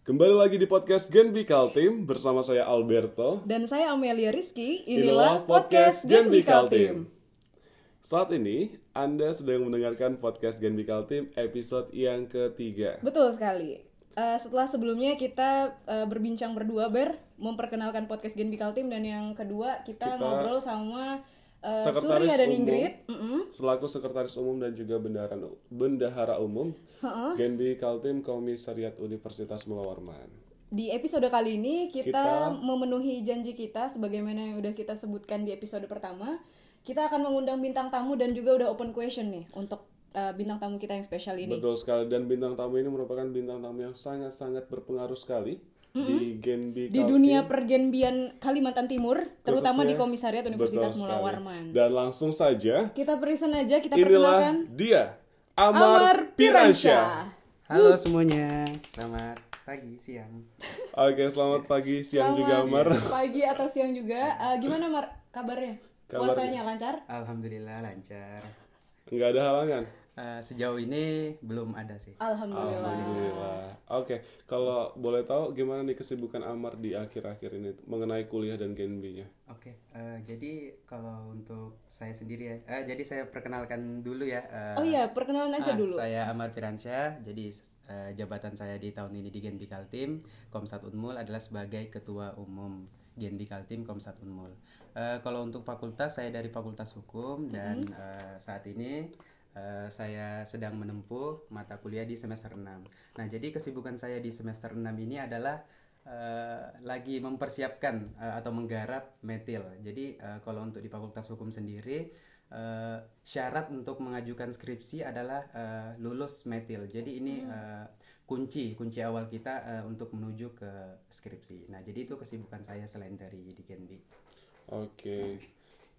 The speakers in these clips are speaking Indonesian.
Kembali lagi di podcast Genbi Kaltim bersama saya Alberto dan saya Amelia Rizky. Inilah podcast Genbi Kaltim. Saat ini Anda sedang mendengarkan podcast Genbi Kaltim episode yang ketiga. Betul sekali. Setelah sebelumnya kita berbincang berdua memperkenalkan podcast Genbi Kaltim, dan yang kedua kita ngobrol sama Surya dan Ingrid, selaku sekretaris umum dan juga bendahara umum Genbi Kaltim Komisariat Universitas Mulawarman. Di episode kali ini kita memenuhi janji kita sebagaimana yang udah kita sebutkan di episode pertama. Kita akan mengundang bintang tamu dan juga udah open question nih untuk bintang tamu kita yang spesial ini. Betul sekali, dan bintang tamu ini merupakan bintang tamu yang sangat-sangat berpengaruh sekali di Genbi Kaltim, di dunia pergenbian Kalimantan Timur, terutama di Komisariat Universitas Mulawarman. Dan langsung saja kita perkenalkan dia, Amar Firansyah. Halo semuanya, selamat pagi, siang. Oke, selamat pagi, siang juga Amar. Pagi atau siang juga. Gimana Mar, kabarnya? Puasanya lancar? Alhamdulillah lancar. Enggak ada halangan? Sejauh ini belum ada sih. Alhamdulillah. Oke, kalau boleh tahu gimana nih kesibukan Amar di akhir-akhir ini mengenai kuliah dan Genbi-nya? Oke, jadi kalau untuk saya sendiri ya, jadi saya perkenalkan dulu ya. Perkenalan aja dulu. Saya Amar Firansyah, jadi jabatan saya di tahun ini di Genbi Kaltim Komsat Unmul adalah sebagai Ketua Umum Genbi Kaltim Komsat Unmul. Kalau untuk fakultas, saya dari Fakultas Hukum, dan saat ini saya sedang menempuh mata kuliah di semester 6. Nah, jadi kesibukan saya di semester 6 ini adalah lagi mempersiapkan atau menggarap metil. Jadi kalau untuk di Fakultas Hukum sendiri, syarat untuk mengajukan skripsi adalah lulus metil. Jadi ini kunci awal kita untuk menuju ke skripsi. Nah, jadi itu kesibukan saya selain dari di Genbi. Oke.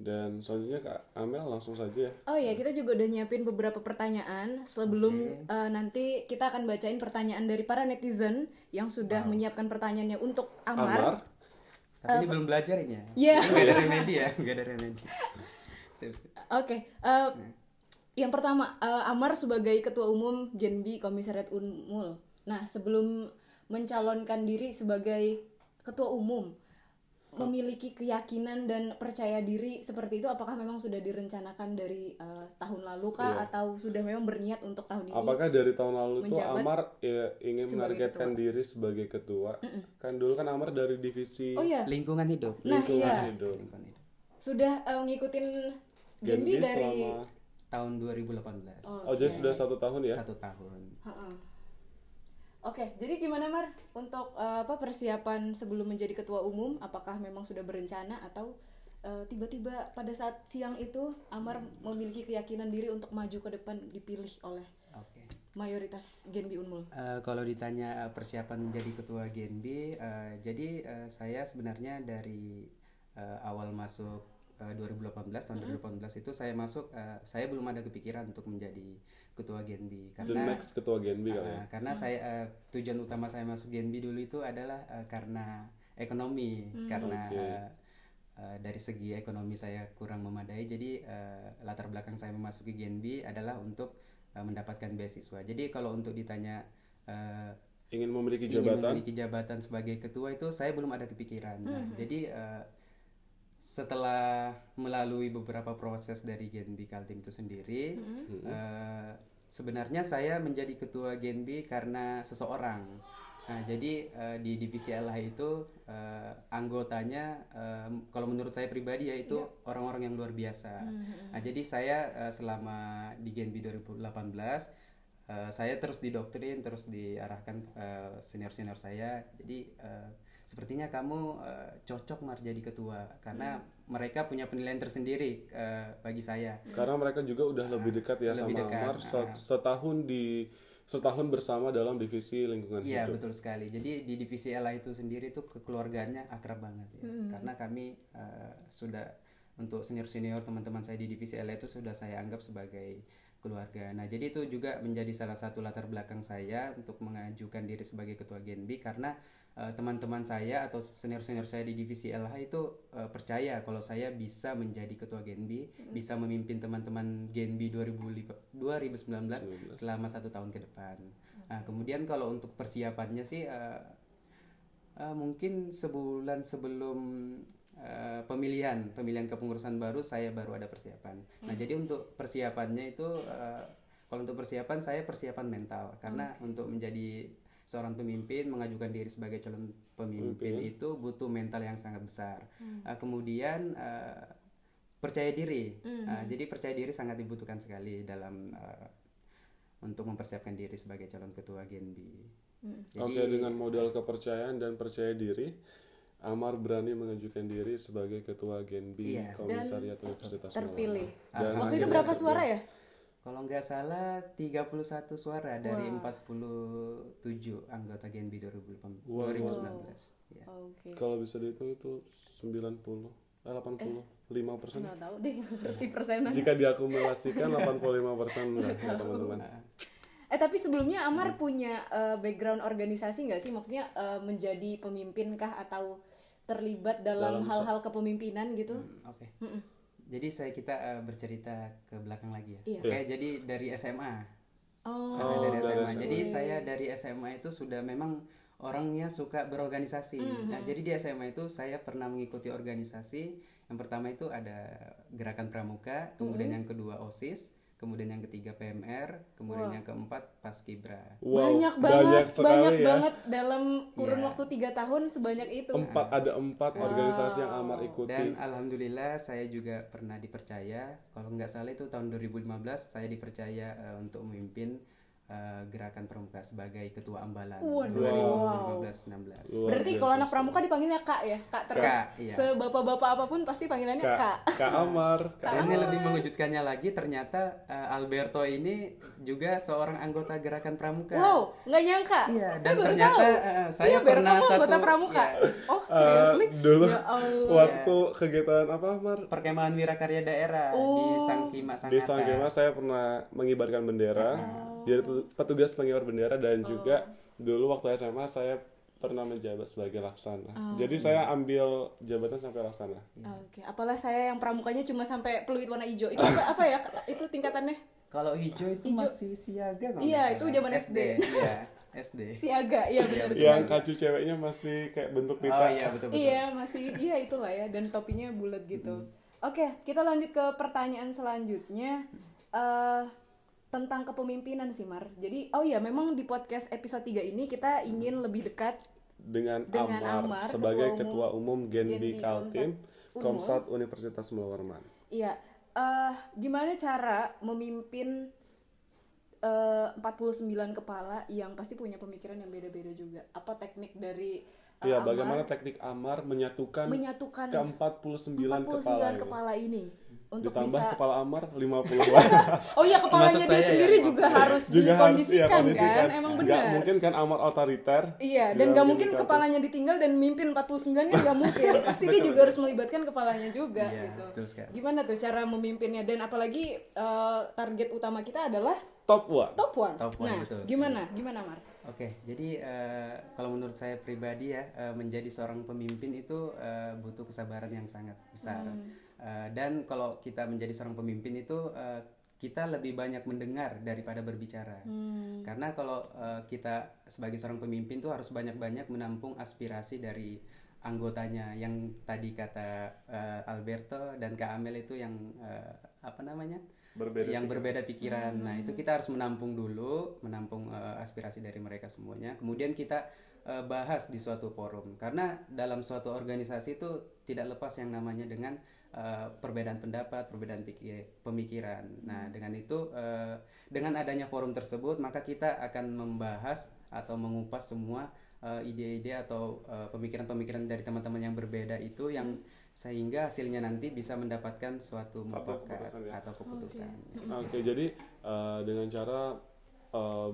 Dan selanjutnya Kak Amel, langsung saja ya. Oh iya, kita juga udah nyiapin beberapa pertanyaan sebelum nanti kita akan bacain pertanyaan dari para netizen yang sudah menyiapkan pertanyaannya untuk Amar. Tapi ini belum belajar ini ya. Iya. Enggak ada remedi. Oke. Yang pertama, Amar sebagai Ketua Umum Genbi Komisariat Unmul. Nah, sebelum mencalonkan diri sebagai Ketua Umum, memiliki keyakinan dan percaya diri seperti itu, apakah memang sudah direncanakan dari tahun lalu kah, atau sudah memang berniat untuk tahun ini? Apakah dari tahun lalu itu Amar ingin menargetkan diri sebagai ketua? Kan dulu kan Amar dari divisi lingkungan hidup. Lingkungan hidup. Sudah ngikutin Genbi dari tahun 2018. Jadi sudah 1 tahun ya? 1 tahun. Oke, jadi gimana Mar untuk persiapan sebelum menjadi ketua umum? Apakah memang sudah berencana atau tiba-tiba pada saat siang itu Amar memiliki keyakinan diri untuk maju ke depan dipilih oleh mayoritas Genbi Unmul? Kalau ditanya persiapan menjadi ketua Genbi, jadi saya sebenarnya dari awal masuk 2018 itu saya masuk, saya belum ada kepikiran untuk menjadi ketua Genbi, karena the next ketua Genbi karena saya tujuan utama saya masuk Genbi dulu itu adalah karena ekonomi, karena dari segi ekonomi saya kurang memadai, jadi latar belakang saya memasuki Genbi adalah untuk mendapatkan beasiswa. Jadi kalau untuk ditanya ingin memiliki jabatan sebagai ketua, itu saya belum ada kepikiran. Jadi setelah melalui beberapa proses dari Genbi Kaltim itu sendiri, sebenarnya saya menjadi ketua Genbi karena seseorang. Nah, jadi di divisi LH itu anggotanya kalau menurut saya pribadi yaitu orang-orang yang luar biasa. Nah, jadi saya selama di Genbi 2018 saya terus didoktrin, terus diarahkan senior-senior saya. Jadi sepertinya kamu cocok Mar jadi ketua, karena mereka punya penilaian tersendiri bagi saya. Karena mereka juga udah lebih dekat sama Amar, setahun bersama dalam divisi lingkungan hidup. Iya, betul sekali. Jadi di divisi LA itu sendiri tuh kekeluargaannya akrab banget ya. Karena kami sudah, untuk senior-senior teman-teman saya di divisi LA itu sudah saya anggap sebagai keluarga. Nah, jadi itu juga menjadi salah satu latar belakang saya untuk mengajukan diri sebagai ketua Genbi, karena teman-teman saya atau senior-senior saya di divisi LH itu percaya kalau saya bisa menjadi ketua Genbi, bisa memimpin teman-teman Genbi 2019 selama 1 tahun ke depan. Nah, kemudian kalau untuk persiapannya sih mungkin sebulan sebelum pemilihan kepengurusan baru saya baru ada persiapan. Nah, jadi untuk persiapannya itu kalau untuk persiapan saya persiapan mental, karena untuk menjadi seorang pemimpin, mengajukan diri sebagai calon pemimpin itu butuh mental yang sangat besar. Kemudian percaya diri. Jadi percaya diri sangat dibutuhkan sekali dalam untuk mempersiapkan diri sebagai calon ketua Genbi. Oke, dengan modal kepercayaan dan percaya diri, Amar berani mengajukan diri sebagai ketua Genbi Komisariat Universitas terpilih. Dan waktu itu berapa suara ya? Kalau nggak salah 31 suara dari 47 anggota Genbi 2019. Ya. Okay. Kalau bisa dihitung itu 85%. Nggak tahu deh, ngerti persenan. Jika diakumulasikan 85% lah, ya, teman-teman. Tapi sebelumnya Amar punya background organisasi nggak sih? Maksudnya menjadi pemimpin kah atau terlibat dalam hal-hal kepemimpinan gitu? Jadi kita bercerita ke belakang lagi ya. Jadi dari SMA. Jadi saya dari SMA itu sudah memang orangnya suka berorganisasi. Nah, jadi di SMA itu saya pernah mengikuti organisasi. Yang pertama itu ada Gerakan Pramuka, kemudian yang kedua OSIS, kemudian yang ketiga PMR, kemudian yang keempat Paskibra. Banyak banget dalam kurun waktu 3 tahun sebanyak itu. Ada 4 organisasi yang Amar ikuti. Dan alhamdulillah saya juga pernah dipercaya, kalau nggak salah itu tahun 2015 saya dipercaya untuk memimpin Gerakan Pramuka sebagai ketua ambalan 2015-16. Berarti kalau anak pramuka dipanggilnya Kak ya? Kak terus. Iya. Sebapak-bapak apapun pasti panggilannya Kak. Kak Amar. Ini lebih mengejutkannya lagi, ternyata Alberto ini juga seorang anggota Gerakan Pramuka. Wow, nggak nyangka. Iya, dan ternyata saya pernah satu anggota pramuka. Oh, seriously? Dulu waktu kegiatan apa, Amar? Perkemahan Wirakarya Daerah di Sangkima Sangatta. Di Sangkima saya pernah mengibarkan bendera. Jadi petugas pengibar bendera, dan juga dulu waktu SMA saya pernah menjabat sebagai laksana. Jadi saya ambil jabatan sampai laksana. Apalah saya yang pramukanya cuma sampai peluit warna hijau. Itu apa ya? Itu tingkatannya? Kalau hijau itu masih siaga kan? Iya, itu zaman SD. SD. Siaga, iya benar. Yang kacu ceweknya masih kayak bentuk pita. Iya, betul-betul. Iya, masih itulah ya, dan topinya bulat gitu. Kita lanjut ke pertanyaan selanjutnya. Tentang kepemimpinan sih, Mar. Jadi, memang di podcast episode 3 ini kita ingin lebih dekat dengan Amar sebagai ketua umum Genbi Kaltim, Komsat Universitas Mulawarman. Iya. Gimana cara memimpin 49 kepala yang pasti punya pemikiran yang beda-beda juga? Apa teknik dari Amar? Bagaimana teknik Amar menyatukan ke 49 kepala ini? Untuk ditambah bisa... kepala Amar 50 kepalanya dia sendiri juga harus dikondisikan. Emang benar. Gak mungkin kan Amar otoriter. Iya, dan gak mungkin kepalanya ditinggal dan mimpin 49-nya gak mungkin. Pasti dia juga harus melibatkan kepalanya juga gitu. Gimana tuh cara memimpinnya, dan apalagi target utama kita adalah top 1. Nah, betul. Gimana Amar? Jadi kalau menurut saya pribadi ya, menjadi seorang pemimpin itu butuh kesabaran yang sangat besar. Dan kalau kita menjadi seorang pemimpin itu kita lebih banyak mendengar daripada berbicara. Karena kalau kita sebagai seorang pemimpin itu harus banyak-banyak menampung aspirasi dari anggotanya. Yang tadi kata Alberto dan Kak Amel itu yang berbeda pikiran. Nah, itu kita harus menampung aspirasi dari mereka semuanya. Kemudian kita bahas di suatu forum. Karena dalam suatu organisasi itu tidak lepas yang namanya dengan perbedaan pendapat, perbedaan pemikiran. Nah, dengan itu dengan adanya forum tersebut, maka kita akan membahas atau mengupas semua ide-ide atau pemikiran-pemikiran dari teman-teman yang berbeda itu, yang sehingga hasilnya nanti bisa mendapatkan suatu mufakat atau keputusan. Jadi dengan cara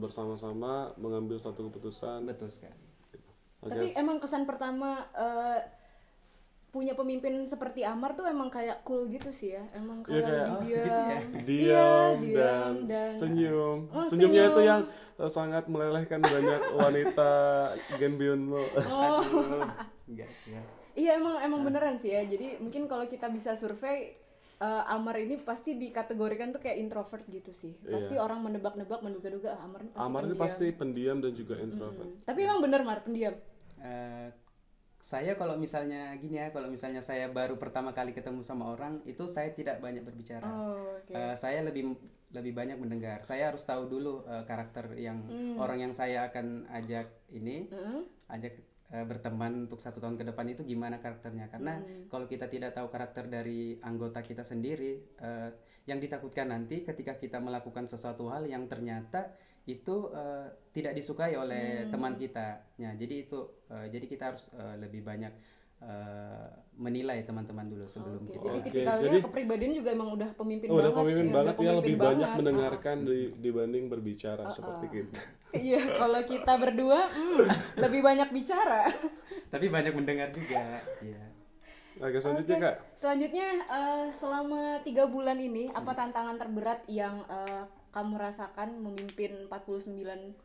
bersama-sama mengambil satu keputusan. Betul sekali. Tapi emang kesan pertama punya pemimpin seperti Amar tuh emang kayak cool gitu sih ya. Emang kayak dia diam dan senyum. Senyumnya itu yang sangat melelehkan banyak wanita Genbionmu. Oh. Iya emang beneran sih ya. Jadi mungkin kalau kita bisa survei Amar ini pasti dikategorikan tuh kayak introvert gitu sih. Pasti orang menebak-nebak, menduga-duga Amar ini pasti pendiam dan juga introvert. Tapi emang bener Mar pendiam? Saya kalau misalnya gini ya, kalau misalnya saya baru pertama kali ketemu sama orang itu saya tidak banyak berbicara. Saya lebih banyak mendengar. Saya harus tahu dulu karakter yang orang yang saya akan ajak ini, berteman untuk 1 tahun ke depan itu gimana karakternya, karena kalau kita tidak tahu karakter dari anggota kita sendiri, yang ditakutkan nanti ketika kita melakukan sesuatu hal yang ternyata itu tidak disukai oleh teman kita. Nah, jadi itu jadi kita harus lebih banyak menilai teman-teman dulu sebelum kita. Jadi tipikalnya kepribadian juga emang udah pemimpin banget. Udah pemimpin banget ya, lebih banyak mendengarkan dibanding berbicara seperti kita. Iya, kalau kita berdua lebih banyak bicara. Tapi banyak mendengar juga. Iya. Oke, selanjutnya Kak. Selanjutnya selama 3 bulan ini apa tantangan terberat yang kamu rasakan memimpin 49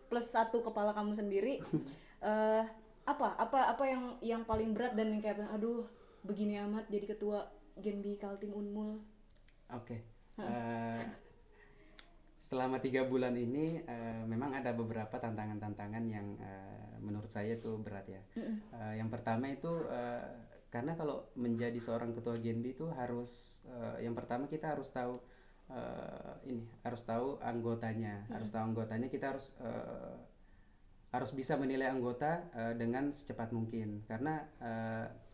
plus 1 kepala kamu sendiri? Apa yang paling berat dan yang kayak aduh begini amat jadi ketua Genbi Kaltim Unmul. Selama 3 bulan ini memang ada beberapa tantangan-tantangan yang menurut saya itu berat ya. Yang pertama itu karena kalau menjadi seorang ketua Genbi itu harus yang pertama kita harus tahu harus tahu anggotanya. Harus tahu anggotanya, kita harus bisa menilai anggota dengan secepat mungkin, karena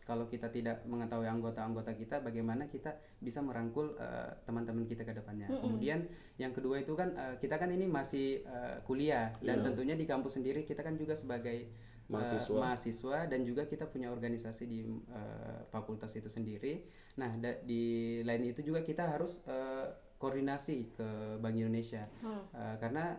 kalau kita tidak mengetahui anggota-anggota kita, bagaimana kita bisa merangkul teman-teman kita ke depannya. Kemudian yang kedua itu kan kita kan ini masih kuliah dan tentunya di kampus sendiri kita kan juga sebagai mahasiswa dan juga kita punya organisasi di fakultas itu sendiri. Nah, di lain itu juga kita harus koordinasi ke Bank Indonesia karena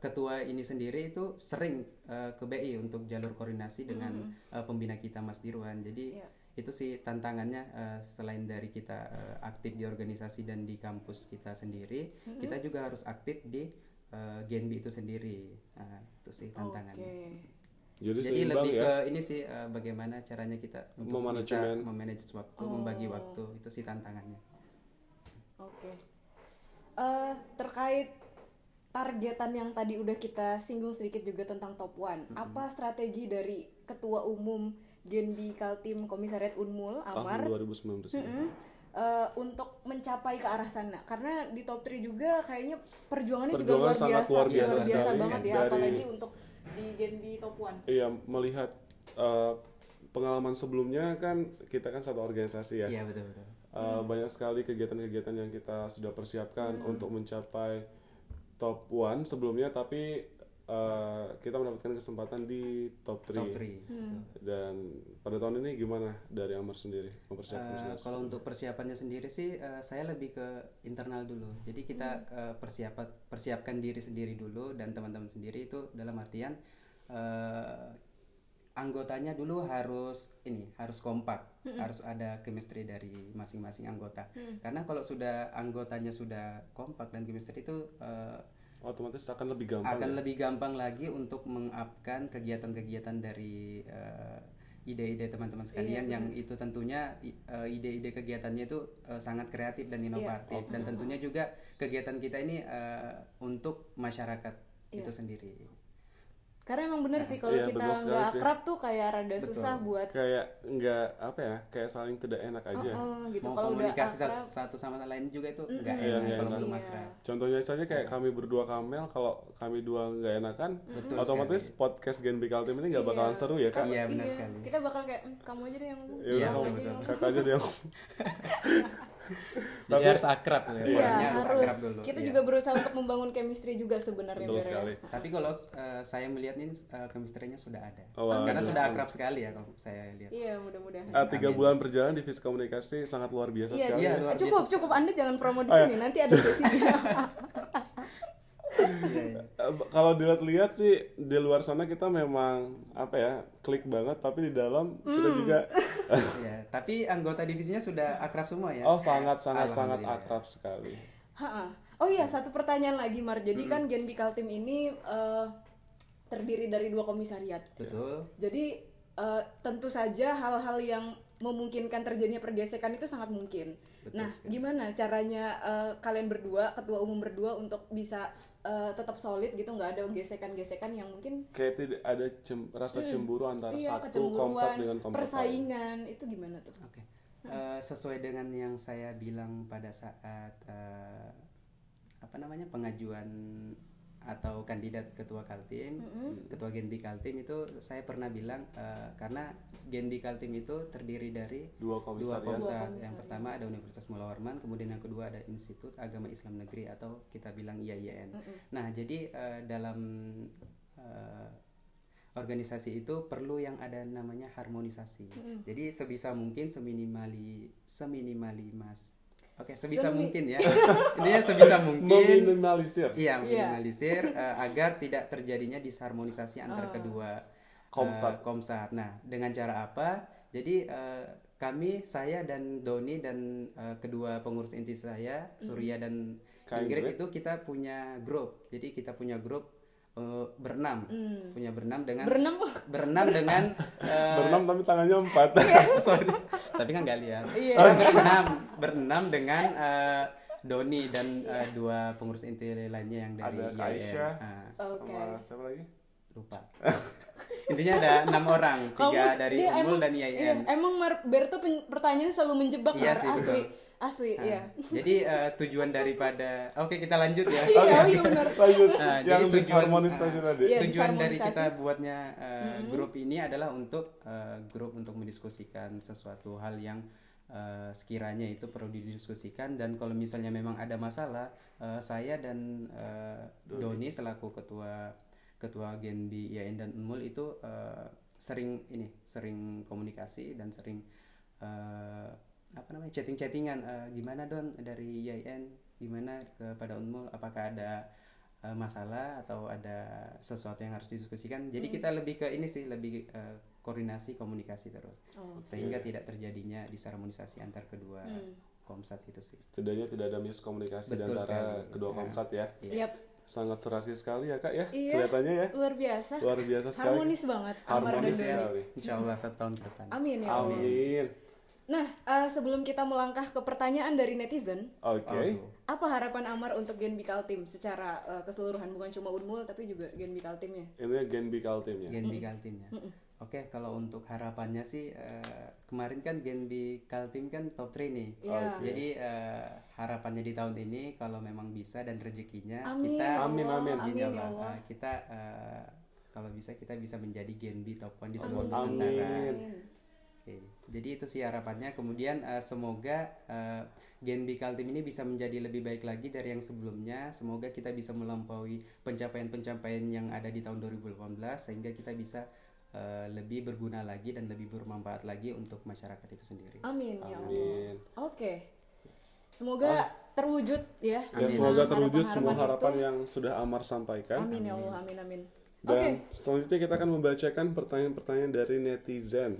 ketua ini sendiri itu sering ke BI untuk jalur koordinasi dengan pembina kita Mas Dirwan. Jadi itu sih tantangannya, selain dari kita aktif di organisasi dan di kampus kita sendiri, kita juga harus aktif di Genbi itu sendiri. Itu sih tantangannya. Jadi lebih ke ini sih bagaimana caranya kita untuk bisa memanage waktu, membagi waktu, itu sih tantangannya. Terkait targetan yang tadi udah kita singgung sedikit juga tentang top 1. Apa strategi dari ketua umum Genbi Kaltim Komisariat Unmul Amar tahun 2019 untuk mencapai ke arah sana? Karena di top 3 juga kayaknya perjuangannya juga luar biasa banget ya, apalagi untuk di Genbi top 1. Iya, melihat pengalaman sebelumnya kan kita kan satu organisasi ya. Iya, betul. Banyak sekali kegiatan-kegiatan yang kita sudah persiapkan untuk mencapai top 1 sebelumnya, tapi kita mendapatkan kesempatan di top 3. Dan pada tahun ini gimana dari Amar sendiri mempersiapkan? Kalau untuk persiapannya sendiri sih saya lebih ke internal dulu. Jadi kita persiapkan diri sendiri dulu dan teman-teman sendiri, itu dalam artian anggotanya dulu harus kompak, harus ada chemistry dari masing-masing anggota. Karena kalau sudah anggotanya sudah kompak dan chemistry itu otomatis akan lebih gampang. Akan lebih gampang lagi untuk mengupkan kegiatan-kegiatan dari ide-ide teman-teman sekalian yang itu tentunya ide-ide kegiatannya itu sangat kreatif dan inovatif dan tentunya juga kegiatan kita ini untuk masyarakat itu sendiri. Karena emang bener sih kalau kita nggak akrab tuh kayak rada susah buat kayak nggak kayak saling tidak enak aja gitu. Mau komunikasi satu sama lain juga itu nggak enak kalau belum akrab. Contohnya saja kayak kami berdua Kamel, kalau kami dua nggak enakan otomatis podcast Genbi Kaltim ini nggak bakalan seru ya Kak. Iya benar sekali. Kita bakal kayak kamu aja deh yang ngomong. Iya kakak aja deh yang ngomong. Jadi harus akrab ya. Harus akrab dulu. Kita juga berusaha untuk membangun chemistry juga sebenarnya. Betul sekali. Tapi kalau saya melihat ini chemistry-nya sudah ada. Karena sudah akrab sekali ya kalau saya lihat. Iya, mudah-mudahan. 3 bulan berjalan di Divisi Komunikasi sangat luar biasa sekali. Cukup Anda jangan promo di sini, nanti ada sesinya. Kalau dilihat-lihat sih di luar sana kita memang apa ya, klik banget, tapi di dalam kita juga ya, tapi anggota divisinya sudah akrab semua ya. Oh, sangat akrab sekali. Oh iya, satu pertanyaan lagi Mar. Jadi kan Genbi Kaltim ini terdiri dari 2 komisariat. Betul. Jadi tentu saja hal-hal yang memungkinkan terjadinya pergesekan itu sangat mungkin. Betul, nah, sekali. Gimana caranya kalian berdua, ketua umum berdua untuk bisa tetap solid gitu, nggak ada gesekan-gesekan yang mungkin kayak tidak ada rasa cemburu antara satu komsat dengan komsat persaingan lain. Itu gimana tuh? Oke. Okay. Sesuai dengan yang saya bilang pada saat pengajuan atau kandidat ketua Kaltim, ketua Genbi Kaltim itu saya pernah bilang karena Genbi Kaltim itu terdiri dari 2 komisariat. Yang pertama ada Universitas Mulawarman, kemudian yang kedua ada Institut Agama Islam Negeri atau kita bilang IAIN. Nah, jadi dalam organisasi itu perlu yang ada namanya harmonisasi. Jadi sebisa mungkin seminimalis. Oke, sebisa mungkin ya. Intinya sebisa mungkin meminimalisir. Iya, meminimalisir agar tidak terjadinya disharmonisasi antara kedua komsat. Nah, dengan cara apa? Jadi saya dan Doni dan kedua pengurus inti saya, Surya dan Ingrid itu kita punya grup. Jadi kita punya grup berenam tapi tangannya 4. Sorry, tapi kan nggak lihat. Yeah. Berenam dengan Doni dan 2 pengurus inti lainnya yang dari IAIN. Ada Aisyah, sama siapa lagi? Lupa. Intinya ada 6 orang, 3 dari Unggul dan IAIN. Iya, emang Alberto pertanyaan selalu menjebak. Iya sih, asli. Betul. Asli, iya. Jadi tujuan daripada kita lanjut ya. Iya, benar. Lanjut. Yang jadi tujuan dari kita buatnya grup ini adalah untuk mendiskusikan sesuatu hal yang sekiranya itu perlu didiskusikan, dan kalau misalnya memang ada masalah, saya dan Doni selaku ketua Genbi IAIN dan Unmul itu sering komunikasi dan sering chattingan gimana Don dari IAIN, gimana kepada Unmul, apakah ada masalah atau ada sesuatu yang harus didiskusikan. Jadi kita lebih ke ini sih, lebih koordinasi komunikasi terus, sehingga tidak terjadinya disharmonisasi antar kedua komsat itu sih. Setidaknya tidak ada miskomunikasi antara kedua komsat ya. Yep. Sangat serasi sekali ya Kak ya, iya, kelihatannya ya. Luar biasa sekali. Harmonis banget. Insyaallah satu tahun ke depan. Amin ya. Amin. Nah, sebelum kita melangkah ke pertanyaan dari netizen, apa harapan Amar untuk Genbi Kaltim secara keseluruhan, bukan cuma Unmul tapi juga Genbi Kaltimnya? Intinya Genbi Kaltimnya. Oke, kalau untuk harapannya sih kemarin kan Genbi Kaltim kan top 3 nih. Yeah. Jadi harapannya di tahun ini kalau memang bisa dan rezekinya kalau bisa kita bisa menjadi Genbi top 1 di seluruh Nusantara. Oke, jadi itu sih harapannya. Kemudian semoga Genbi Kaltim ini bisa menjadi lebih baik lagi dari yang sebelumnya. Semoga kita bisa melampaui pencapaian-pencapaian yang ada di tahun 2018, sehingga kita bisa lebih berguna lagi dan lebih bermanfaat lagi untuk masyarakat itu sendiri. Amin ya Allah. Oke, semoga terwujud ya. Semoga terwujud semua harapan yang sudah Amar sampaikan. Amin ya Allah, amin amin. Dan selanjutnya kita akan membacakan pertanyaan-pertanyaan dari netizen.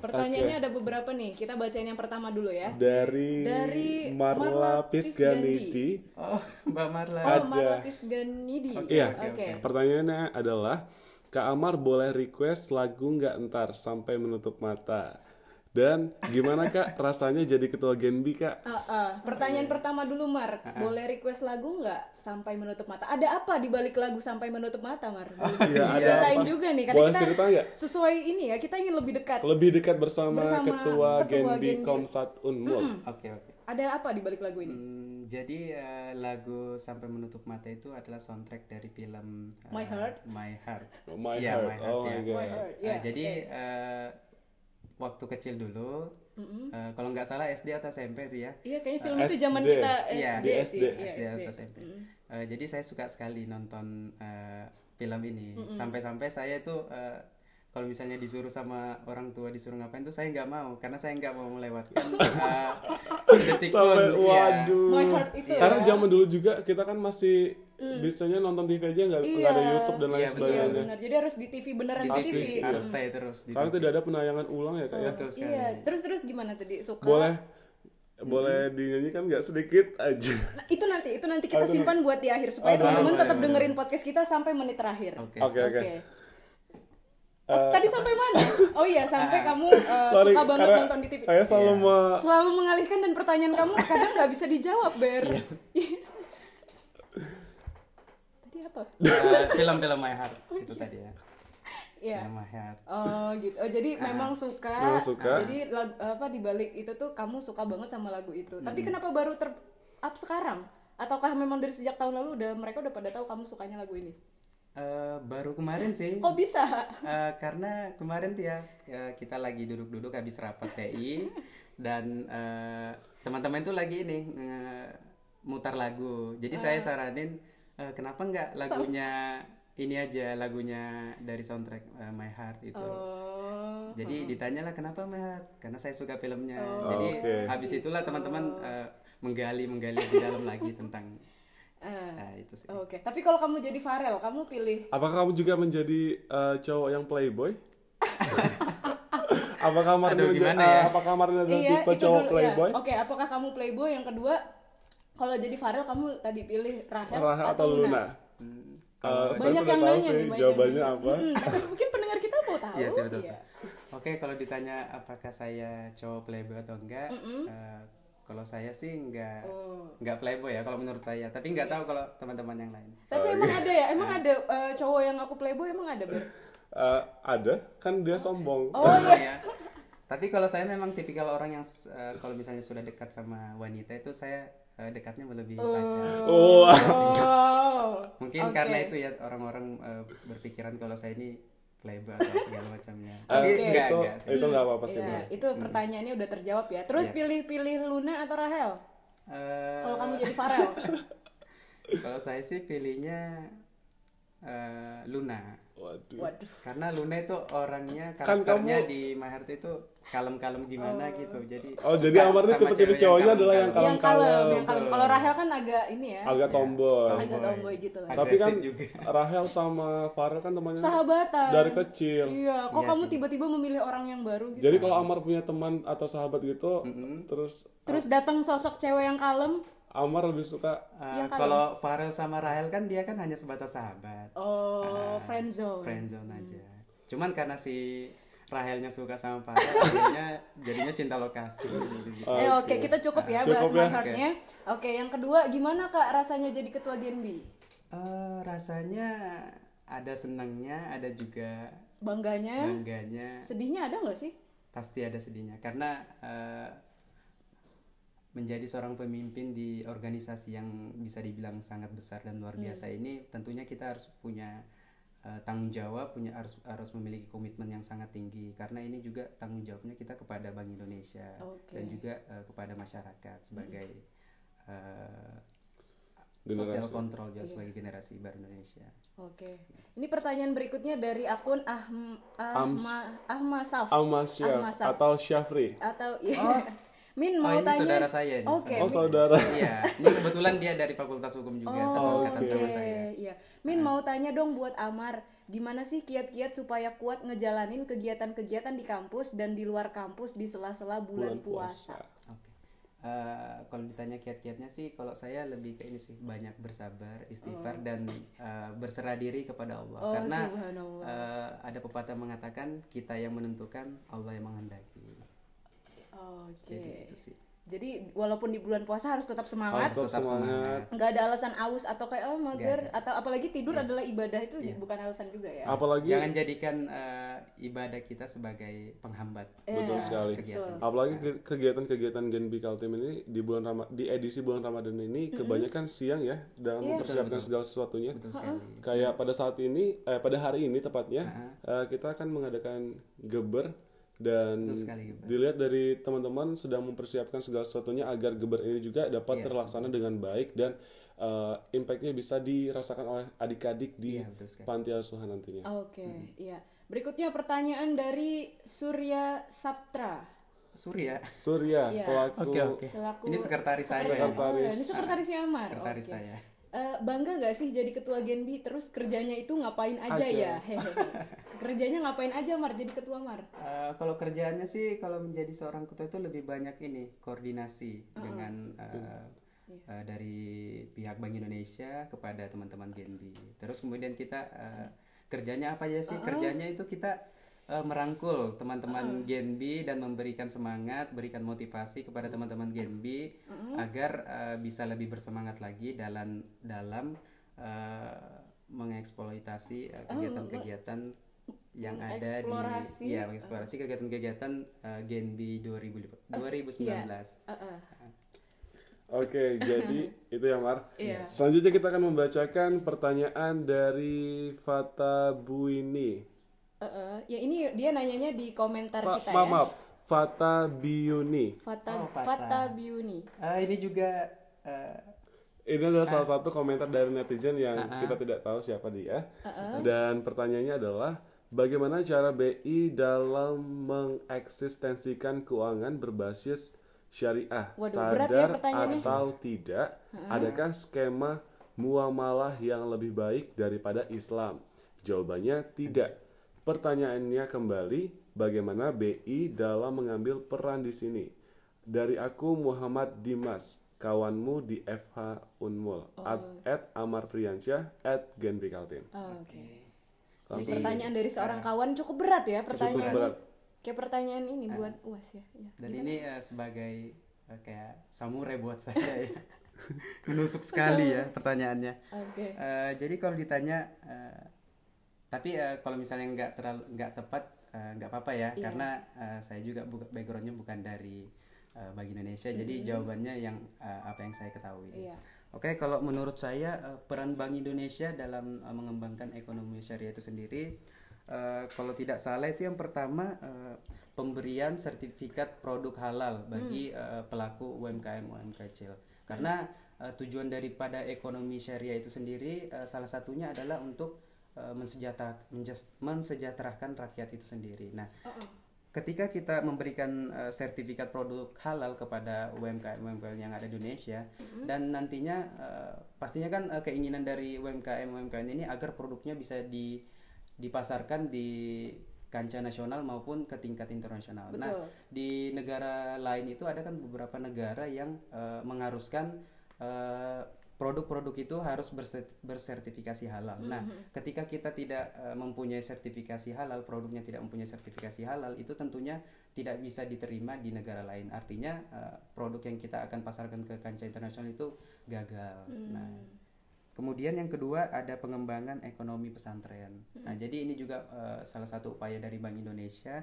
Pertanyaannya ada beberapa nih. Kita bacain yang pertama dulu ya. Dari Marla Pisganidi. Mbak Marla. Marla Pisganidi. Oke. Pertanyaannya adalah, Kak Amar boleh request lagu nggak entar sampai menutup mata? Dan gimana Kak rasanya jadi ketua Genbi Kak? Pertanyaan pertama dulu Mar, boleh request lagu nggak sampai menutup mata? Ada apa di balik lagu sampai menutup mata Mar? Ceritain juga nih, karena kita sesuai ini ya, kita ingin lebih dekat bersama ketua Genbi Komsat Unmul. Oke. Ada apa di balik lagu ini? Jadi lagu Sampai Menutup Mata itu adalah soundtrack dari film My Heart. Jadi waktu kecil dulu, kalau nggak salah SD atau SMP itu ya. Iya, kayaknya film itu zaman kita SD atau SMP. Jadi saya suka sekali nonton film ini. Sampai-sampai saya itu Kalau misalnya disuruh sama orang tua disuruh ngapain tuh saya nggak mau, karena saya nggak mau melewatkan detik pun. Waduh. My heart itu. Karena zaman dulu juga kita kan masih biasanya nonton TV aja nggak ada YouTube dan lain sebagainya. Benar. Jadi harus di TV beneran di TV. Harus stay terus. Karena tidak ada penayangan ulang ya kayak. Betul sekali. Iya. Terus gimana tadi suka? Boleh dinyanyikan nggak sedikit aja. Nah, itu nanti kita simpan buat di akhir supaya teman-teman tetap dengerin podcast kita sampai menit terakhir. Oke. Tadi sampai mana? Oh iya, sampai kamu suka banget nonton di TV. Saya selalu mengalihkan dan pertanyaan kamu kadang nggak bisa dijawab, Ber. Tadi apa? Film My Heart itu tadi ya. Yeah. My Heart. Oh gitu. Oh jadi memang suka. Jadi di balik itu tuh kamu suka banget sama lagu itu. Tapi kenapa baru up sekarang? Ataukah memang dari sejak tahun lalu mereka udah pada tahu kamu sukanya lagu ini? Baru kemarin sih. Kok bisa? Karena kemarin tuh ya kita lagi duduk-duduk habis rapat TI dan teman-teman tuh lagi ini mutar lagu. Jadi saya saranin kenapa nggak lagunya ini aja, lagunya dari soundtrack My Heart itu. Jadi ditanyalah kenapa My Heart? Karena saya suka filmnya. Jadi habis itulah teman-teman menggali di dalam lagi tentang itu sih. Oke. Tapi kalau kamu jadi Farel, kamu pilih. Apakah kamu juga menjadi cowok yang playboy? Apakah Marina adalah tipe cowok playboy? Ya. Oke, apakah kamu playboy? Yang kedua, kalau jadi Farel kamu tadi pilih Rahel atau Luna? Banyak yang nanya sih jawabannya apa? Mungkin pendengar kita mau tahu. Iya, betul. Oke, kalau ditanya apakah saya cowok playboy atau enggak? Kalau saya sih nggak playboy ya kalau menurut saya, tapi nggak tahu kalau teman-teman yang lain. Tapi emang ada cowok yang aku playboy, emang ada Ber? Ada, kan dia sombong. Iya. Tapi kalau saya memang tipikal orang yang kalau misalnya sudah dekat sama wanita itu saya dekatnya lebih tajam. Mungkin karena itu ya orang-orang berpikiran kalau saya ini playboy atau segala macamnya. Tapi enggak. Itu enggak apa-apa sih. Iya, itu pertanyaannya udah terjawab ya. Terus pilih Luna atau Rahel? Kalau kamu jadi Farel. Kalau saya sih pilihnya Luna. Waduh. Karena Luna itu orangnya karakternya di My Heart itu kalem-kalem gimana gitu. Jadi jadi Amar itu tipe cowoknya adalah yang kalem. Kalau Rahel kan agak ini ya. Agak tomboy gitu lah. Tapi kan juga. Rahel sama Farel kan temannya sahabatan dari kecil. Iya, kok kamu tiba-tiba memilih orang yang baru gitu. Jadi kalau Amar punya teman atau sahabat gitu, terus datang sosok cewek yang kalem, Amar lebih suka kalau Farel sama Rahel kan dia kan hanya sebatas sahabat. Friendzone aja. Cuman karena si Rahelnya suka sama Farel jadinya cinta lokasi. Oke, kita cukup ya bahas My Heart-nya. Oke, yang kedua gimana Kak rasanya jadi ketua Genbi? Rasanya ada senangnya, ada juga bangganya. Sedihnya ada enggak sih? Pasti ada sedihnya karena menjadi seorang pemimpin di organisasi yang bisa dibilang sangat besar dan luar biasa ini tentunya kita harus punya tanggung jawab, harus memiliki komitmen yang sangat tinggi karena ini juga tanggung jawabnya kita kepada Bank Indonesia dan juga kepada masyarakat sebagai social control juga sebagai generasi baru Indonesia. Oke. Ini pertanyaan berikutnya dari akun Ahmad Syafri atau Syafri atau mau ini tanya saudara saya ini. Saudara. Iya, ini kebetulan dia dari Fakultas Hukum juga satu angkatan sama saya. Iya. Mau tanya dong buat Amar, gimana sih kiat-kiat supaya kuat ngejalanin kegiatan-kegiatan di kampus dan di luar kampus di sela-sela bulan puasa? Oke. Kalau ditanya kiat-kiatnya sih, kalau saya lebih ke ini sih, banyak bersabar, istighfar dan berserah diri kepada Allah. Karena ada pepatah mengatakan kita yang menentukan, Allah yang menghendaki. Jadi itu sih. Jadi walaupun di bulan puasa harus tetap semangat. Nggak ada alasan aus atau kayak mager atau apalagi tidur adalah ibadah itu bukan alasan juga ya. Apalagi jangan jadikan ibadah kita sebagai penghambat. Betul sekali. Apalagi kegiatan-kegiatan Genbi Kaltim ini di edisi bulan Ramadan ini kebanyakan siang ya dalam mempersiapkan segala sesuatunya. Kayak pada saat ini, pada hari ini tepatnya kita akan mengadakan geber. Dan dilihat dari teman-teman sedang mempersiapkan segala sesuatunya agar geber ini juga dapat terlaksana dengan baik dan impact-nya bisa dirasakan oleh adik-adik di panti asuhan nantinya. Oke. Berikutnya pertanyaan dari Surya Saptra. Surya, ya. Selaku ini sekretaris saya. Ini sekretarisnya Amar. Sekretaris okay. saya. Bangga nggak sih jadi ketua Genbi? Terus kerjanya itu ngapain aja ya? Kerjanya ngapain aja, Mar, jadi ketua, Mar? Kalau kerjaannya sih, kalau menjadi seorang ketua itu lebih banyak ini koordinasi dengan dari pihak Bank Indonesia kepada teman-teman Genbi. Terus kemudian kita kerjanya apa aja sih? Kerjanya itu kita merangkul teman-teman Genbi dan memberikan semangat, berikan motivasi kepada teman-teman Genbi agar bisa lebih bersemangat lagi dalam mengeksploitasi kegiatan-kegiatan yang ada di mengeksplorasi kegiatan-kegiatan Genbi 2019. Oke, jadi itu ya, Mar. Yeah. Selanjutnya kita akan membacakan pertanyaan dari Fatabuini. Ya ini dia nanyanya di komentar kita ya. Maaf, Fatabuini. Fatabuini. Ini juga ini adalah salah satu komentar dari netizen yang kita tidak tahu siapa dia. Dan pertanyaannya adalah bagaimana cara BI dalam mengeksistensikan keuangan berbasis syariah? Sadar atau tidak, adakah skema muamalah yang lebih baik daripada Islam? Jawabannya tidak. Pertanyaannya kembali, bagaimana BI dalam mengambil peran di sini? Dari aku Muhammad Dimas, kawanmu di FH Unmul, at Amar Priyansyah, at Genbi Kaltim. Oke. Jadi pertanyaan dari seorang kawan cukup berat ya pertanyaan. Cukup berat. Kayak pertanyaan ini buat UAS ya. Dan gimana? Ini sebagai kayak samurai buat saya ya. Menusuk sekali ya pertanyaannya. Oke. Jadi kalau ditanya tapi kalau misalnya nggak tepat nggak apa-apa ya, karena saya juga backgroundnya bukan dari Bank Indonesia, jadi jawabannya yang apa yang saya ketahui. Oke, kalau menurut saya peran Bank Indonesia dalam mengembangkan ekonomi syariah itu sendiri, kalau tidak salah itu yang pertama pemberian sertifikat produk halal bagi pelaku UMKM kecil, karena tujuan daripada ekonomi syariah itu sendiri salah satunya adalah untuk mensejahterakan rakyat itu sendiri. Nah, ketika kita memberikan sertifikat produk halal kepada UMKM yang ada di Indonesia, dan nantinya pastinya kan keinginan dari UMKM ini agar produknya bisa dipasarkan di kancah nasional maupun ke tingkat internasional. Betul. Nah, di negara lain itu ada kan beberapa negara yang mengharuskan produk-produk itu harus bersertifikasi halal. Nah, ketika kita tidak mempunyai sertifikasi halal, produknya tidak mempunyai sertifikasi halal, itu tentunya tidak bisa diterima di negara lain. Artinya produk yang kita akan pasarkan ke kancah internasional itu gagal. Nah, kemudian yang kedua ada pengembangan ekonomi pesantren. Nah, jadi ini juga salah satu upaya dari Bank Indonesia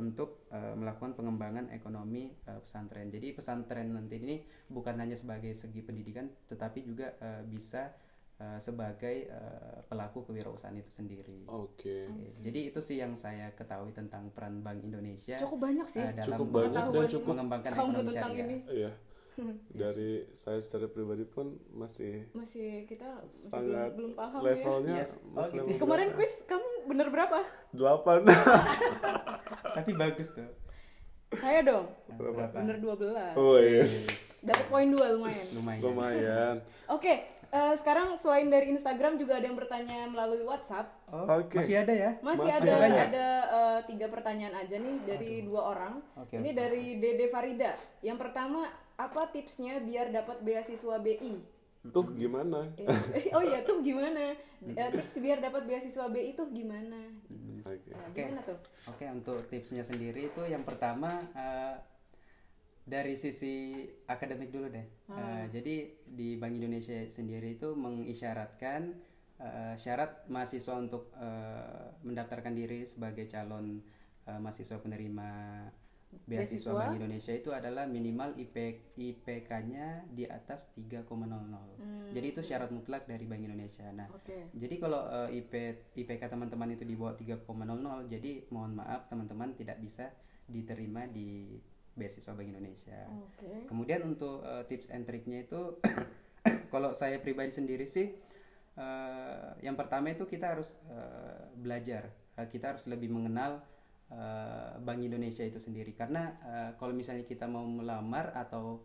untuk melakukan pengembangan ekonomi pesantren. Jadi pesantren nanti ini bukan hanya sebagai segi pendidikan, tetapi juga bisa sebagai pelaku kewirausahaan itu sendiri. Oke. Jadi itu sih yang saya ketahui tentang peran Bank Indonesia. Cukup banyak sih. Dalam mengembangkan ekonomi syariah. Iya. Dari saya secara pribadi pun masih kita sangat belum paham levelnya ya. Level kemarin berapa? Quiz kamu bener berapa? 8. Tapi bagus tuh. Saya dong berapa? Bener 12. Oh yes. Dapat poin 2 lumayan. Oke. Sekarang selain dari Instagram juga ada yang bertanya melalui WhatsApp. Okay. Masih ada ya? Masih ada 3 pertanyaan aja nih dari 2 orang. Ini dari Dede Farida. Yang pertama, apa tipsnya biar dapat beasiswa BI? Tuh gimana? Tuh gimana? Tips biar dapat beasiswa BI tuh gimana? Gimana tuh? Oke, untuk tipsnya sendiri itu yang pertama dari sisi akademik dulu deh. Jadi di Bank Indonesia sendiri itu mengisyaratkan syarat mahasiswa untuk mendaftarkan diri sebagai calon mahasiswa penerima beasiswa Bank Indonesia itu adalah minimal IPK-nya di atas 3,00. Jadi itu syarat mutlak dari Bank Indonesia. Nah, jadi kalau IPK teman-teman itu di bawah 3,00, jadi mohon maaf teman-teman tidak bisa diterima di beasiswa Bank Indonesia. Kemudian untuk tips and triknya itu kalau saya pribadi sendiri sih yang pertama itu kita harus belajar kita harus lebih mengenal Bank Indonesia itu sendiri. Karena kalau misalnya kita mau melamar atau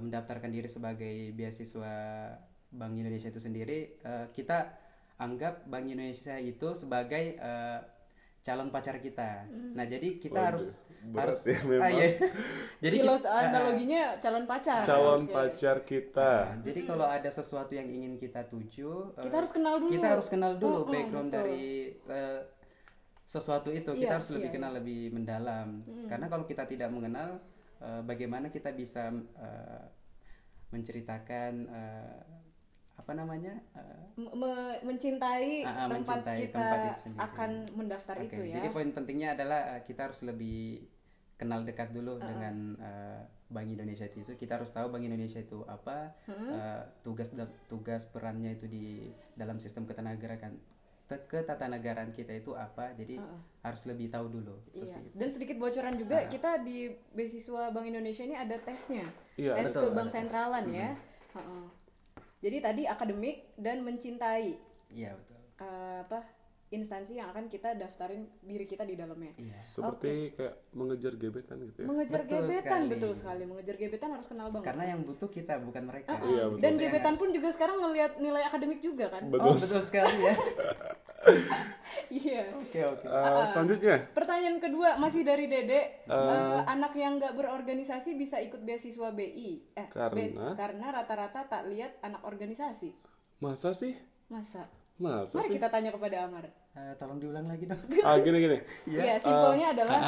mendaftarkan diri sebagai beasiswa Bank Indonesia itu sendiri, kita anggap Bank Indonesia itu sebagai calon pacar kita. Nah, jadi kita harus ya, jadi kilos analoginya calon pacar. Calon pacar kita. Nah, jadi kalau ada sesuatu yang ingin kita tuju, kita harus kenal dulu. Kita harus kenal dulu background dari sesuatu itu. Kita harus lebih kenal lebih mendalam. Karena kalau kita tidak mengenal, bagaimana kita bisa menceritakan mencintai tempat kita akan mendaftar itu ya. Jadi poin pentingnya adalah kita harus lebih kenal dekat dulu dengan Bank Indonesia itu. Kita harus tahu Bank Indonesia itu apa, tugas perannya itu di dalam sistem ketatanegaraan kita itu apa. Jadi harus lebih tahu dulu. Dan sedikit bocoran juga, kita di beasiswa Bank Indonesia ini ada tesnya, tes kebank sentralan ya. Jadi tadi akademik dan mencintai instansi yang akan kita daftarin diri kita di dalamnya. Seperti kayak mengejar gebetan gitu ya. Mengejar betul sekali. Mengejar gebetan harus kenal banget. Karena yang butuh kita, bukan mereka. Dan gebetan pun juga sekarang ngelihat nilai akademik juga kan. Betul sekali ya. Iya. Oke. Selanjutnya. Pertanyaan kedua masih dari Dede. Anak yang nggak berorganisasi bisa ikut beasiswa BI? Karena rata-rata tak lihat anak organisasi. Masa sih? Mari kita tanya kepada Amar. Tolong diulang lagi dong. Gini. Iya, simpelnya adalah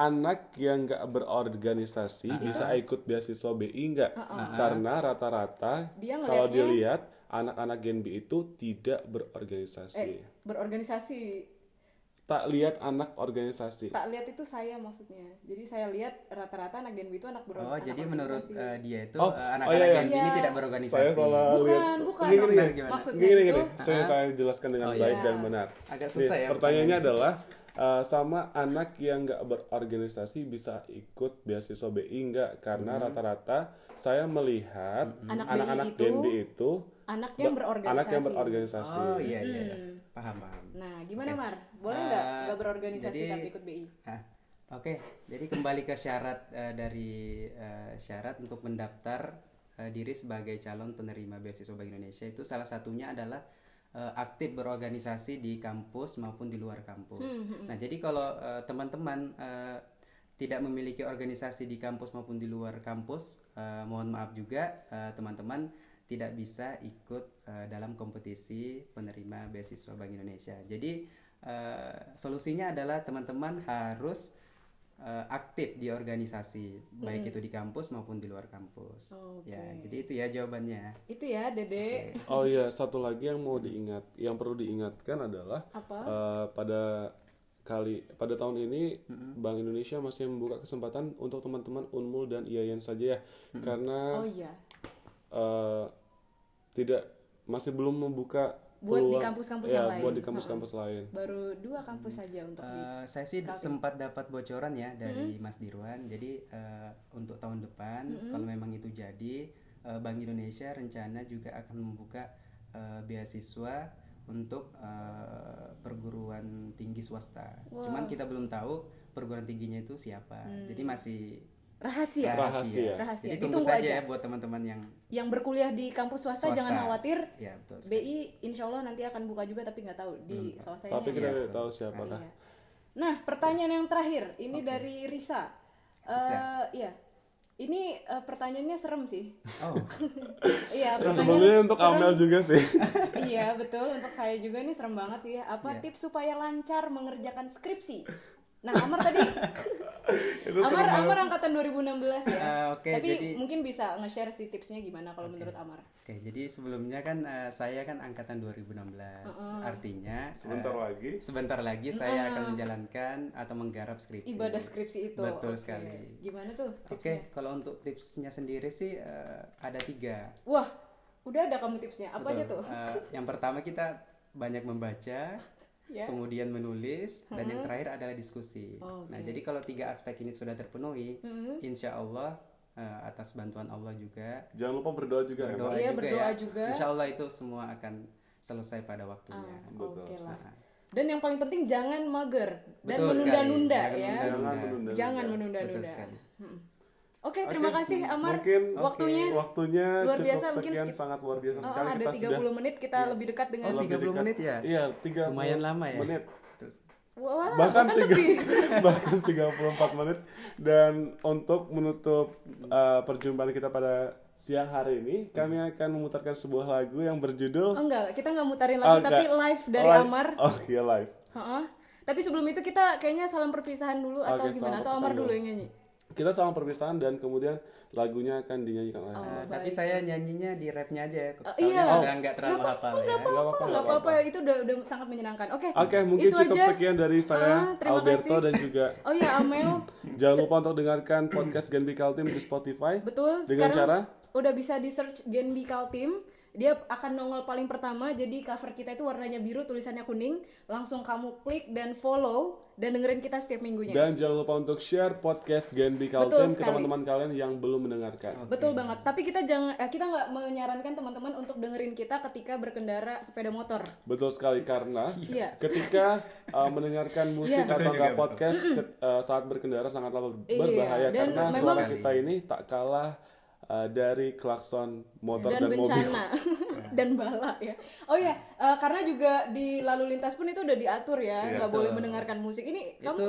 anak yang nggak berorganisasi bisa ikut beasiswa BI nggak? Karena rata-rata kalau dilihat anak-anak Genbi itu tidak berorganisasi. Tak lihat anak organisasi. Tak lihat itu saya maksudnya. Jadi saya lihat rata-rata anak Genbi itu anak berorganisasi. Jadi menurut dia itu anak-anak Genbi ini tidak berorganisasi. Saya salah lihat. Bukan. Maksudnya gini. Saya jelaskan dengan baik dan benar. Agak susah ya. Pertanyaannya adalah sama anak yang nggak berorganisasi bisa ikut beasiswa BI nggak? Karena rata-rata saya melihat anak-anak Genbi itu anak yang berorganisasi. Oh iya. Paham. Nah, gimana Mar? Boleh nggak berorganisasi tapi ikut BI? Oke. Jadi kembali ke syarat syarat untuk mendaftar diri sebagai calon penerima beasiswa Bank Indonesia itu salah satunya adalah aktif berorganisasi di kampus maupun di luar kampus. Nah, jadi kalau teman-teman tidak memiliki organisasi di kampus maupun di luar kampus, mohon maaf juga teman-teman tidak bisa ikut dalam kompetisi penerima beasiswa Bank Indonesia. Jadi solusinya adalah teman-teman harus aktif di organisasi, baik itu di kampus maupun di luar kampus. Ya, jadi itu ya jawabannya. Itu ya, Dede. Satu lagi yang perlu diingatkan adalah pada tahun ini Bank Indonesia masih membuka kesempatan untuk teman-teman Unmul dan IAIN saja ya, karena masih belum membuka buat di kampus-kampus yang lain. Buat di kampus-kampus lain. Baru 2 kampus saja untuk saya sih sempat dapat bocoran ya dari Mas Dirwan. Jadi untuk tahun depan kalau memang itu jadi, Bank Indonesia rencana juga akan membuka beasiswa untuk perguruan tinggi swasta. Cuman kita belum tahu perguruan tingginya itu siapa. Jadi masih rahasia. Jadi tunggu saja ya buat teman-teman yang berkuliah di kampus swasta. Jangan khawatir. Ya, betul. BI insya Allah nanti akan buka juga, tapi nggak tahu di swastanya. Tapi kita tidak tahu siapa lah. Nah, pertanyaan yang terakhir ini dari Risa. Ini pertanyaannya serem sih. Sebenarnya untuk Amel juga sih. Iya betul, untuk saya juga ini serem banget sih. Apa tips supaya lancar mengerjakan skripsi? Nah, Amar tadi Amar angkatan 2016 ya. Tapi jadi, mungkin bisa nge-share sih tipsnya gimana kalau menurut Amar. Jadi sebelumnya kan saya kan angkatan 2016. Artinya sebentar lagi saya akan menjalankan atau menggarap skripsi. Ibadah skripsi itu. Betul sekali. Gimana tuh tipsnya? Kalau untuk tipsnya sendiri sih ada 3. Wah, udah ada kamu tipsnya. Apa aja tuh? Yang pertama kita banyak membaca. Kemudian menulis, dan yang terakhir adalah diskusi. Nah, jadi kalau 3 aspek ini sudah terpenuhi, insya Allah atas bantuan Allah juga. Jangan lupa berdoa juga. Insya Allah itu semua akan selesai pada waktunya. Nah, Dan yang paling penting jangan mager dan menunda-nunda ya. Jangan menunda-nunda. Oke, terima kasih Amar. Waktunya luar biasa, mungkin sangat luar biasa sekali. Ada kita 30 sudah, menit kita lebih dekat dengan 30 menit ya. Iya, 30 lumayan lama ya. Menit. Wow, bahkan 34 menit. Dan untuk menutup perjumpaan kita pada siang hari ini, kami akan memutarkan sebuah lagu yang berjudul... Oh enggak, kita enggak mutarin lagu, tapi live dari Amar. Oh iya, live. Tapi sebelum itu kita kayaknya salam perpisahan dulu atau gimana? Atau Amar dulu yang nyanyi? Kita salam perpisahan dan kemudian lagunya akan dinyanyikan oleh Amar. Tapi saya nyanyinya di rapnya aja ya, soalnya sudah enggak terlalu hafal ya. Enggak apa-apa, itu udah sangat menyenangkan. Oke, mungkin cukup sekian dari saya, Alberto dan juga... Oh iya, Amel. Jangan lupa untuk dengarkan podcast Genbi Kaltim di Spotify. Betul, dengan cara... Udah bisa di search Genbi Kaltim, dia akan nongol paling pertama. Jadi cover kita itu warnanya biru, tulisannya kuning. Langsung kamu klik dan follow dan dengerin kita setiap minggunya. Dan jangan lupa untuk share podcast Genbi Kaltim ke teman-teman kalian yang belum mendengarkan. Betul banget. Tapi kita nggak menyarankan teman-teman untuk dengerin kita ketika berkendara sepeda motor. Betul sekali, karena ketika mendengarkan musik atau podcast saat berkendara sangatlah berbahaya, karena suara kita ini tak kalah dari klakson motor dan bencana mobil. Dan bala ya. Oh ya, karena juga di lalu lintas pun itu udah diatur ya, nggak boleh mendengarkan musik. Ini kamu... itu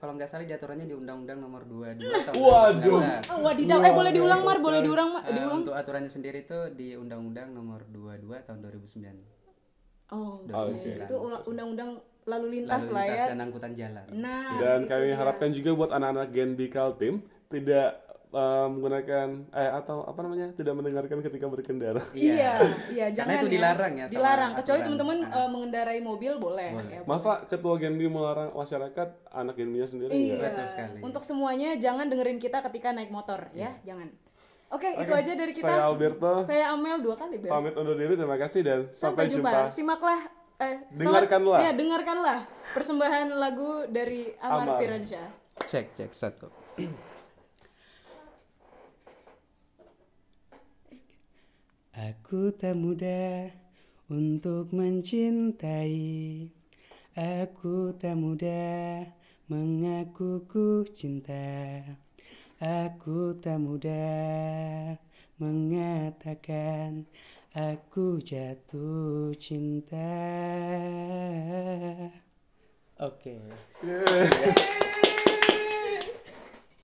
kalau nggak salah aturannya di Undang-Undang Nomor 22 tahun 2019. Wadidaw. Boleh diulang Mar, boleh diulang. Untuk aturannya sendiri itu di Undang-Undang Nomor 22 tahun 2009. Oh, okay. Itu undang-undang lalu lintas dan angkutan jalan. Nah, dan kami harapkan juga buat anak-anak Genbi Kaltim tidak menggunakan atau apa namanya, tidak mendengarkan ketika berkendara. Iya, jangan. Karena itu dilarang ya. Dilarang, kecuali teman-teman mengendarai mobil boleh. Ya, masa ketua Genbi melarang masyarakat, anak Genbinya sendiri enggak? Betul sekali. Untuk semuanya jangan dengerin kita ketika naik motor ya, jangan. Oke, itu aja dari kita. Saya Alberto. Saya Amel, 2 kali. Pamit undur diri, terima kasih dan sampai jumpa. Simaklah, dengarkanlah. Ya, dengarkanlah persembahan lagu dari Amar Firansyah. Cek 1. Aku tak mudah untuk mencintai, aku tak mudah mengaku ku cinta, aku tak mudah mengatakan aku jatuh cinta. Oke.